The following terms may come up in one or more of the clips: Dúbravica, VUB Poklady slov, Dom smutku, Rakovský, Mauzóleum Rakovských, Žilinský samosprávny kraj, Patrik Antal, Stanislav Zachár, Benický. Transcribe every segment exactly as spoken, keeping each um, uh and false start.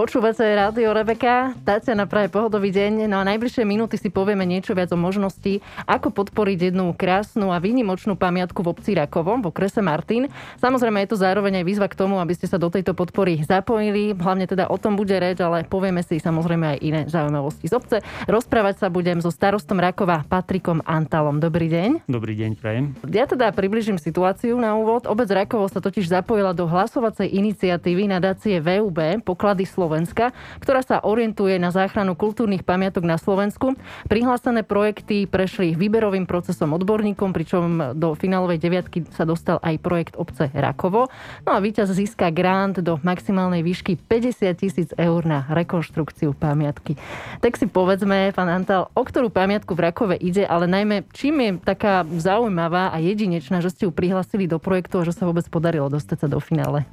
Počúvate Rádio Rebeka, Tatiana praje pohodový deň. No a najbližšie minúty si povieme niečo viac o možnosti, ako podporiť jednu krásnu a výnimočnú pamiatku v obci Rakovom, v okrese Martin. Samozrejme je to zároveň aj výzva k tomu, aby ste sa do tejto podpory zapojili. Hlavne teda o tom bude reč, ale povieme si samozrejme aj iné zaujímavosti z obce. Rozprávať sa budem so starostom Rakova Patrikom Antalom. Dobrý deň. Dobrý deň, prajem. Ja teda približím situáciu na úvod. Obec Rakovo sa totiž zapojila do hlasovacej iniciatívy nadácie vé ú bé Poklady slov Slovenska, ktorá sa orientuje na záchranu kultúrnych pamiatok na Slovensku. Prihlásené projekty prešli výberovým procesom odborníkom, pričom do finálovej deviatky sa dostal aj projekt obce Rakovo. No a víťaz získa grant do maximálnej výšky päťdesiat tisíc eur na rekonštrukciu pamiatky. Tak si povedzme, pán Antal, o ktorú pamiatku v Rakove ide, ale najmä čím je taká zaujímavá a jedinečná, že ste ju prihlásili do projektu a že sa vôbec podarilo dostať sa do finále?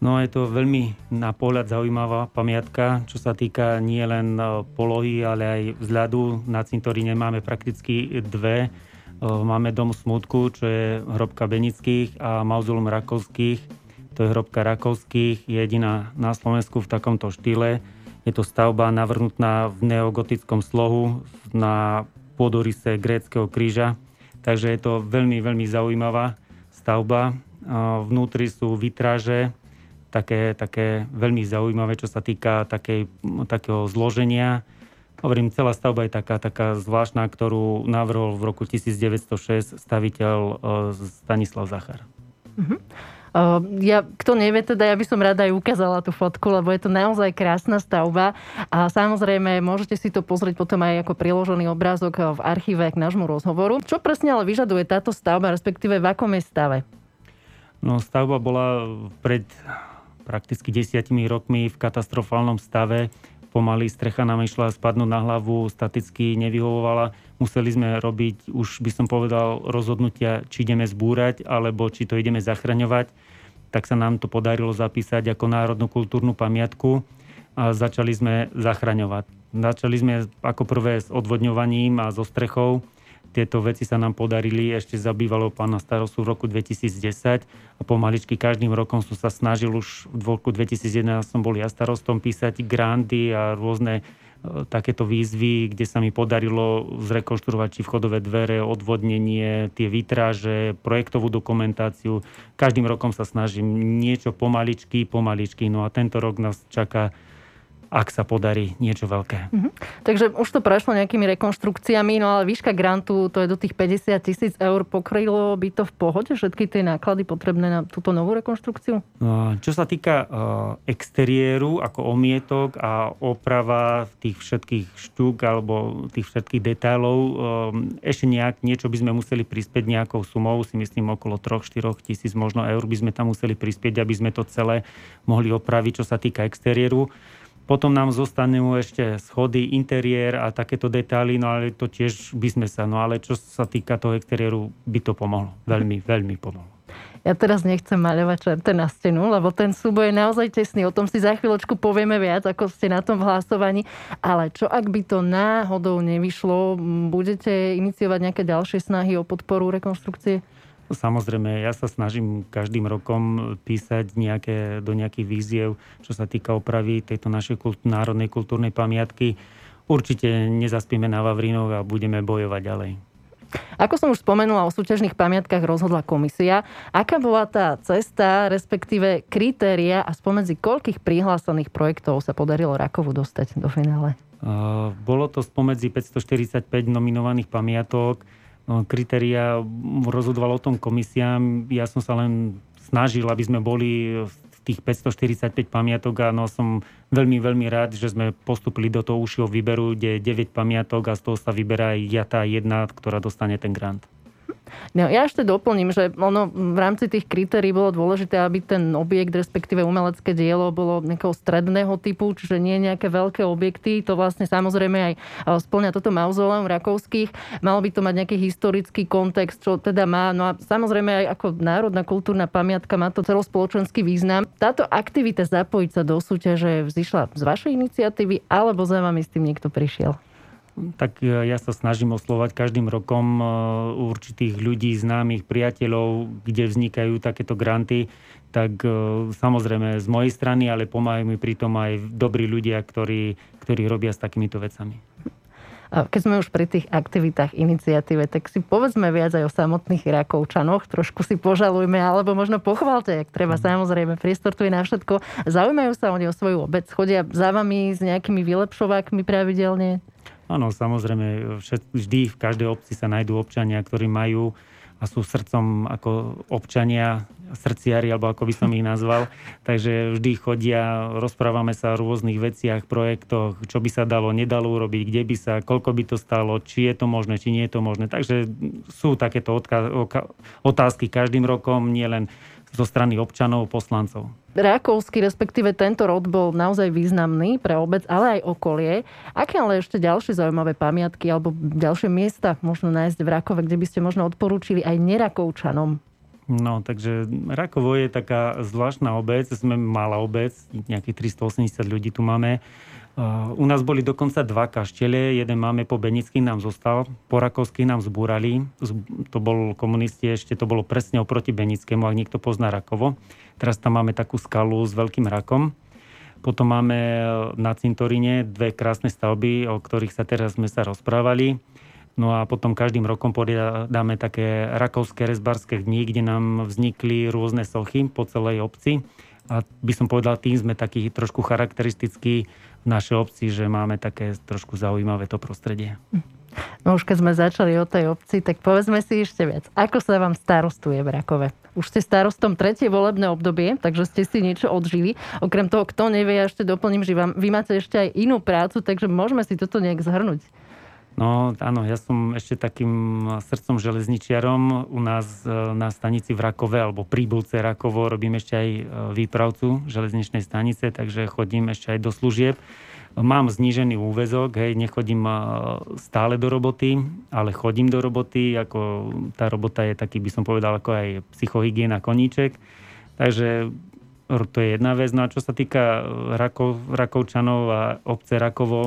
No je to veľmi na pohľad zaujímavá pamiatka, čo sa týka nie len polohy, ale aj vzhľadu. Na cintoríne máme prakticky dve. Máme Dom smutku, čo je hrobka Benických, a Mauzóleum Rakovských, to je hrobka Rakovských, jediná na Slovensku v takomto štýle. Je to stavba navrhnutá v neogotickom slohu na pôdoryse gréckeho kríža, takže je to veľmi, veľmi zaujímavá stavba. Vnútri sú vitráže, Také, také veľmi zaujímavé, čo sa týka takej, takého zloženia. Hovorím, celá stavba je taká, taká zvláštna, ktorú navrhol v roku devätnásťstošesť staviteľ Stanislav Zachár. Uh-huh. Uh, ja, kto nevie, teda ja by som rada aj ukázala tú fotku, lebo je to naozaj krásna stavba a samozrejme môžete si to pozrieť potom aj ako priložený obrázok v archíve k nášmu rozhovoru. Čo presne ale vyžaduje táto stavba, respektíve v akom je stave? No, stavba bola pred prakticky desiatimi rokmi v katastrofálnom stave. Pomaly strecha nám išla spadnúť na hlavu, staticky nevyhovovala. Museli sme robiť, už by som povedal, rozhodnutia, či ideme zbúrať, alebo či to ideme zachraňovať. Tak sa nám to podarilo zapísať ako národnú kultúrnu pamiatku a začali sme zachraňovať. Začali sme ako prvé s odvodňovaním a so strechou. Tieto veci sa nám podarili, ešte zabývalo pána starostu v roku dvetisícdesať a pomaličky každým rokom som sa snažil, už v roku dvetisícjedenásť som bol ja starostom, písať granty a rôzne e, takéto výzvy, kde sa mi podarilo zrekonštruovať či vchodové dvere, odvodnenie, tie vitráže, projektovú dokumentáciu. Každým rokom sa snažím niečo pomaličky, pomaličky. No a tento rok nás čaká, ak sa podarí, niečo veľké. Mm-hmm. Takže už to prešlo nejakými rekonštrukciami, no ale výška grantu, to je do tých päťdesiat tisíc eur, pokrylo by to v pohode všetky tie náklady potrebné na túto novú rekonštrukciu? Čo sa týka exteriéru, ako omietok a oprava tých všetkých štúk alebo tých všetkých detailov, ešte nejak niečo by sme museli prispieť nejakou sumou, si myslím okolo tri až štyri tisíc možno eur by sme tam museli prispieť, aby sme to celé mohli opraviť, čo sa týka exteriéru. Potom nám zostanú ešte schody, interiér a takéto detaily, no ale to tiež by sme sa, no ale čo sa týka toho exteriéru, by to pomohlo. Veľmi, veľmi pomohlo. Ja teraz nechcem maľovať čerte na stenu, lebo ten súboj je naozaj tesný. O tom si za chvíľočku povieme viac, ako ste na tom v hlasovaní. Ale čo ak by to náhodou nevyšlo, budete iniciovať nejaké ďalšie snahy o podporu rekonštrukcie? Samozrejme, ja sa snažím každým rokom písať nejaké, do nejakých výziev, čo sa týka opravy tejto našej kult, národnej kultúrnej pamiatky. Určite nezaspíme na Vavrinov a budeme bojovať ďalej. Ako som už spomenula, o súťažných pamiatkách rozhodla komisia. Aká bola tá cesta, respektíve kritéria a spomedzi koľkých prihlásených projektov sa podarilo Rakovu dostať do finále? Uh, bolo to spomedzi päťstoštyridsaťpäť nominovaných pamiatok. Kritéria rozhodovala o tom komisia. Ja som sa len snažil, aby sme boli v tých päťstoštyridsaťpäť pamiatok a no, som veľmi, veľmi rád, že sme postupili do toho užšieho výberu, kde je deväť pamiatok a z toho sa vyberá aj ja tá jedna, ktorá dostane ten grant. No, ja ešte doplním, že ono v rámci tých kritérií bolo dôležité, aby ten objekt, respektíve umelecké dielo, bolo nejakého stredného typu, čiže nie nejaké veľké objekty. To vlastne samozrejme aj spĺňa toto Mauzóleum Rakovských. Malo by to mať nejaký historický kontext, čo teda má. No a samozrejme aj ako národná kultúrna pamiatka má to celospoločenský význam. Táto aktivita zapojiť sa do súťaže vzýšla z vašej iniciatívy, alebo za vami s tým niekto prišiel? tak ja sa snažím oslovať každým rokom určitých ľudí, známych, priateľov, kde vznikajú takéto granty. Tak samozrejme z mojej strany, ale pomáhajú mi pritom aj dobrí ľudia, ktorí, ktorí robia s takýmito vecami. Keď sme už pri tých aktivitách, iniciatíve, tak si povedzme viac aj o samotných Rakovčanoch. Trošku si požalujme, alebo možno pochválte, ak treba. Samozrejme, priestor tu je na všetko. Zaujímajú sa oni o svoju obec? Chodia za vami s nejakými vylepšovákmi pravidelne? Áno, samozrejme, vždy v každej obci sa nájdú občania, ktorí majú a sú srdcom ako občania, srdciari, alebo ako by som ich nazval. Takže vždy chodia, rozprávame sa o rôznych veciach, projektoch, čo by sa dalo, nedalo urobiť, kde by sa, koľko by to stalo, či je to možné, či nie je to možné. Takže sú takéto odka- otázky každým rokom, nielen zo strany občanov, poslancov. Rakovský, respektíve tento rod, bol naozaj významný pre obec, ale aj okolie. Aké ale ešte ďalšie zaujímavé pamiatky alebo ďalšie miesta možno nájsť v Rakove, kde by ste možno odporúčili aj nerakovčanom? No, takže Rakovo je taká zvláštna obec, sme malá obec, nejakých tristoosemdesiat ľudí tu máme. U nás boli dokonca dva kaštele, jeden máme po Benický, nám zostal, po Rakovský nám zbúrali, to bol komunisti, ešte to bolo presne oproti Benickému, ak niekto pozná Rakovo. Teraz tam máme takú skalu s veľkým rakom. Potom máme na cintoríne dve krásne stavby, o ktorých sa teraz sme sa rozprávali. No a potom každým rokom dáme také rakovské rezbarské dni, kde nám vznikli rôzne sochy po celej obci. A by som povedal, tým sme takí trošku charakteristickí v našej obci, že máme také trošku zaujímavé to prostredie. No už keď sme začali o tej obci, tak povedzme si ešte viac. Ako sa vám starostuje v Rakove? Už ste starostom tretie volebné obdobie, takže ste si niečo odžili. Okrem toho, kto nevie, ja ešte doplním, že vám, vy máte ešte aj inú prácu, takže môžeme si toto nejak zhrnúť. No áno, ja som ešte takým srdcom železničiarom. U nás na stanici v Rakove, alebo pri Bulce Rakovo, robím ešte aj výpravcu železničnej stanice, takže chodím ešte aj do služieb. Mám znížený úväzok, hej, nechodím stále do roboty, ale chodím do roboty. Ako tá robota je taký, by som povedal, ako aj psychohygiena koníček. Takže to je jedna vec. No a čo sa týka Rakov, Rakovčanov a obce Rakovo,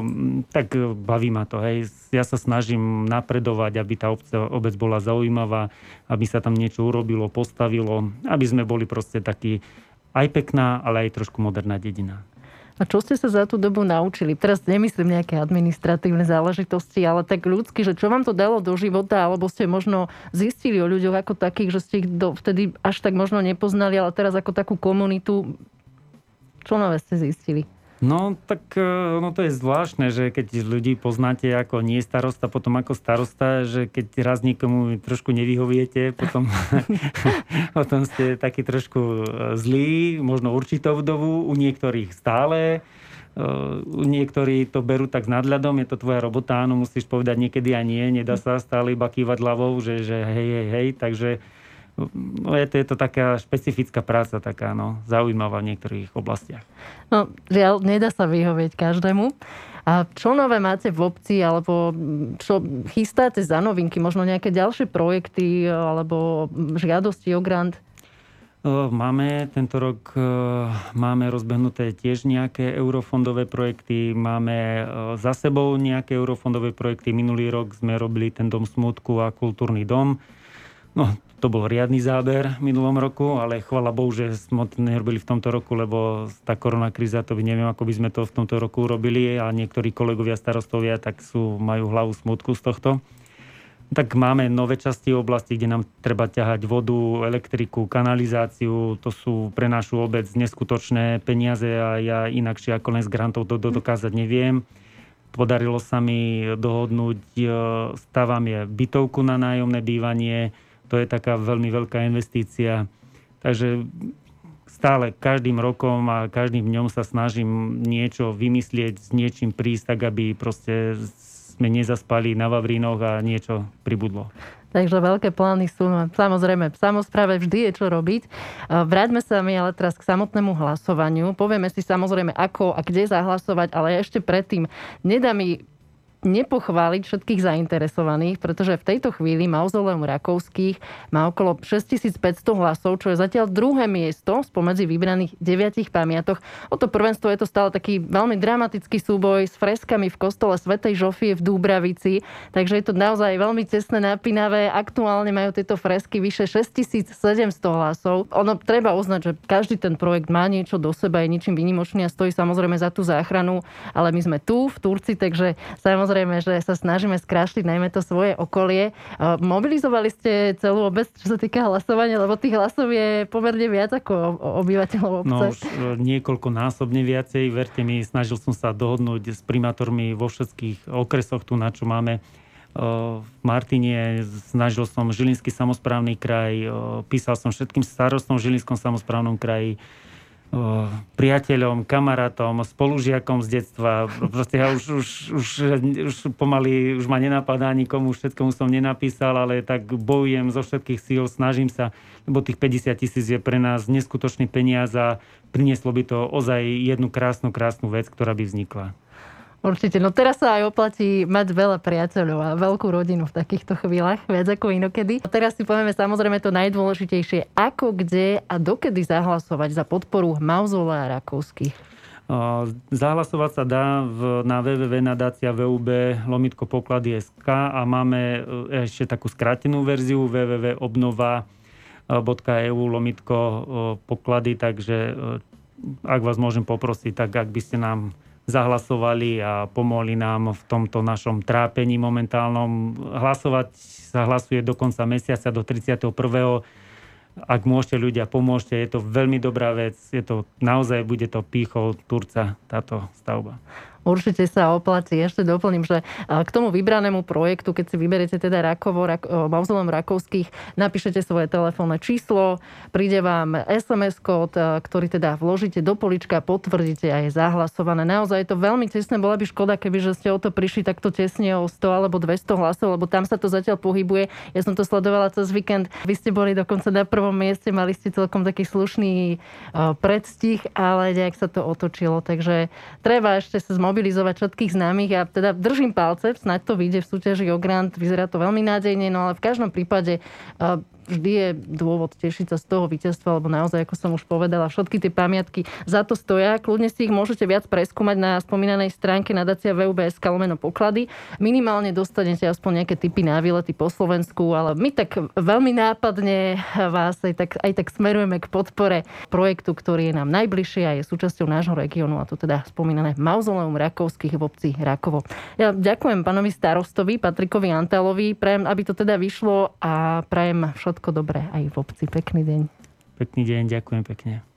tak baví ma to. Hej. Ja sa snažím napredovať, aby tá obce, obec bola zaujímavá, aby sa tam niečo urobilo, postavilo, aby sme boli proste takí aj pekná, ale aj trošku moderná dedina. A čo ste sa za tú dobu naučili? Teraz nemyslím nejaké administratívne záležitosti, ale tak ľudsky, že čo vám to dalo do života, alebo ste možno zistili o ľuďoch ako takých, že ste ich do, vtedy až tak možno nepoznali, ale teraz ako takú komunitu, čo nové ste zistili? No tak no to je zvláštne, že keď ľudí poznáte ako nie starosta, potom ako starosta, že keď raz niekomu trošku nevyhoviete, potom, potom ste taký trošku zlí, možno určitou dobu, u niektorých stále. U niektorí to berú tak s nadľadom, je to tvoja robota, áno, musíš povedať niekedy a nie, nedá sa stále iba kývať hlavou, že, že hej, hej, hej, takže no je to, je to taká špecifická práca, taká no, zaujímavá v niektorých oblastiach. No, žiaľ, nedá sa vyhovieť každému. A čo nové máte v obci, alebo čo chystáte za novinky? Možno nejaké ďalšie projekty, alebo žiadosti o grant? Máme tento rok máme rozbehnuté tiež nejaké eurofondové projekty, máme za sebou nejaké eurofondové projekty. Minulý rok sme robili ten Dom smutku a kultúrny dom. No, to bol riadny záber v minulom roku, ale chvála Bohu, že sme to nerobili v tomto roku, lebo tá koronakríza, to by neviem, ako by sme to v tomto roku urobili a niektorí kolegovia starostovia tak sú, majú hlavu smutku z tohto. Tak máme nové časti oblasti, kde nám treba ťahať vodu, elektriku, kanalizáciu. To sú pre našu obec neskutočné peniaze a ja inakšie ako len z grantov to dokázať neviem. Podarilo sa mi dohodnúť, stavame bytovku na nájomné bývanie. To je taká veľmi veľká investícia. Takže stále každým rokom a každým dňom sa snažím niečo vymyslieť, s niečím prísť, tak aby proste sme nezaspali na Vavrínoch a niečo pribudlo. Takže veľké plány sú. Samozrejme, v samospráve vždy je čo robiť. Vráťme sa mi ale teraz k samotnému hlasovaniu. Povieme si samozrejme, ako a kde zahlasovať, ale ešte predtým nedá mi nepochváliť všetkých zainteresovaných, pretože v tejto chvíli Mauzóleum Rakovských má okolo šesťtisícpäťsto hlasov, čo je zatiaľ druhé miesto spomedzi vybraných deviatich pamiatok. O to prvenstvo je to stále taký veľmi dramatický súboj s freskami v kostole svätej Žofie v Dúbravici, takže je to naozaj veľmi tesné, napínavé. Aktuálne majú tieto fresky vyše šesťtisícsedemsto hlasov. Ono treba uznať, že každý ten projekt má niečo do seba, je ničím výnimočný a stojí samozrejme za tú záchranu, ale my sme tu v Turci, takže samozrejme Samozrejme, že sa snažíme skrášliť najmä to svoje okolie. Mobilizovali ste celú obec, čo sa týka hlasovania, lebo tých hlasov je pomerne viac ako obyvateľov obce. No, niekoľkonásobne viacej. Verte mi, snažil som sa dohodnúť s primátormi vo všetkých okresoch, tu na čo máme v Martine. Snažil som Žilinský samosprávny kraj, písal som všetkým starostom v Žilinskom samosprávnom kraji, priateľom, kamarátom, spolužiakom z detstva. Proste ja už, už, už, už pomaly, už ma nenapadá nikomu, všetkomu som nenapísal, ale tak bojujem zo všetkých síl, snažím sa, lebo tých päťdesiat tisíc je pre nás neskutočný peniaz a prinieslo by to ozaj jednu krásnu, krásnu vec, ktorá by vznikla. Určite. No teraz sa aj oplatí mať veľa priateľov a veľkú rodinu v takýchto chvíľach, viac ako inokedy. A teraz si povieme samozrejme to najdôležitejšie, ako, kde a dokedy zahlasovať za podporu Mauzólea Rakovských. Zahlasovať sa dá v, na www bodka nadácia bodka vub lomítko poklady bodka es ká a máme ešte takú skrátenú verziu www bodka obnova bodka e u lomítko poklady, takže ak vás môžem poprosiť, tak ak by ste nám zahlasovali a pomohli nám v tomto našom trápení momentálnom. Hlasovať sa hlasuje do konca mesiaca, do tridsiateho prvého Ak môžete, ľudia, pomôžte. Je to veľmi dobrá vec. Je to, naozaj bude to pýchou Turca, táto stavba. Určite sa oplatí. Ešte doplním, že k tomu vybranému projektu, keď si vyberiete teda Rakovo, Rak, Mauzóleum Rakovských, napíšete svoje telefónne číslo, príde vám es em es kód, ktorý teda vložíte do polička, potvrdíte a je zahlasované. Naozaj je to veľmi tesné. Bola by škoda, keby že ste o to prišli takto tesne o sto alebo dvesto hlasov, lebo tam sa to zatiaľ pohybuje. Ja som to sledovala cez víkend. Vy ste boli dokonca na prvom mieste, mali ste celkom taký slušný predstih, ale nejak sa to otočilo. Takže treba ešte sa zmobilizovať mobilizovať všetkých známych a teda držím palce, snáď to vyjde v súťaži o grant, vyzerá to veľmi nádejne, no ale v každom prípade uh, vždy je dôvod tešiť sa z toho víťazstva, lebo naozaj, ako som už povedala, všetky tie pamiatky za to stoja. Kľudne si ich môžete viac preskúmať na spomínanej stránke nadácia vé ú bé bodka es ká lomeno poklady. Minimálne dostanete aspoň nejaké tipy na výlety po Slovensku, ale my tak veľmi nápadne vás aj tak, aj tak smerujeme k podpore projektu, ktorý je nám najbližší a je súčasťou nášho regiónu, a to teda spomínané Mauzóleum Rakovských v obci Rakovo. Ja ďakujem pánovi starostovi Patrikovi Antalovi, prajem, aby to teda vyšlo, a prajem všetko dobré aj v obci. Pekný deň. Pekný deň, ďakujem pekne.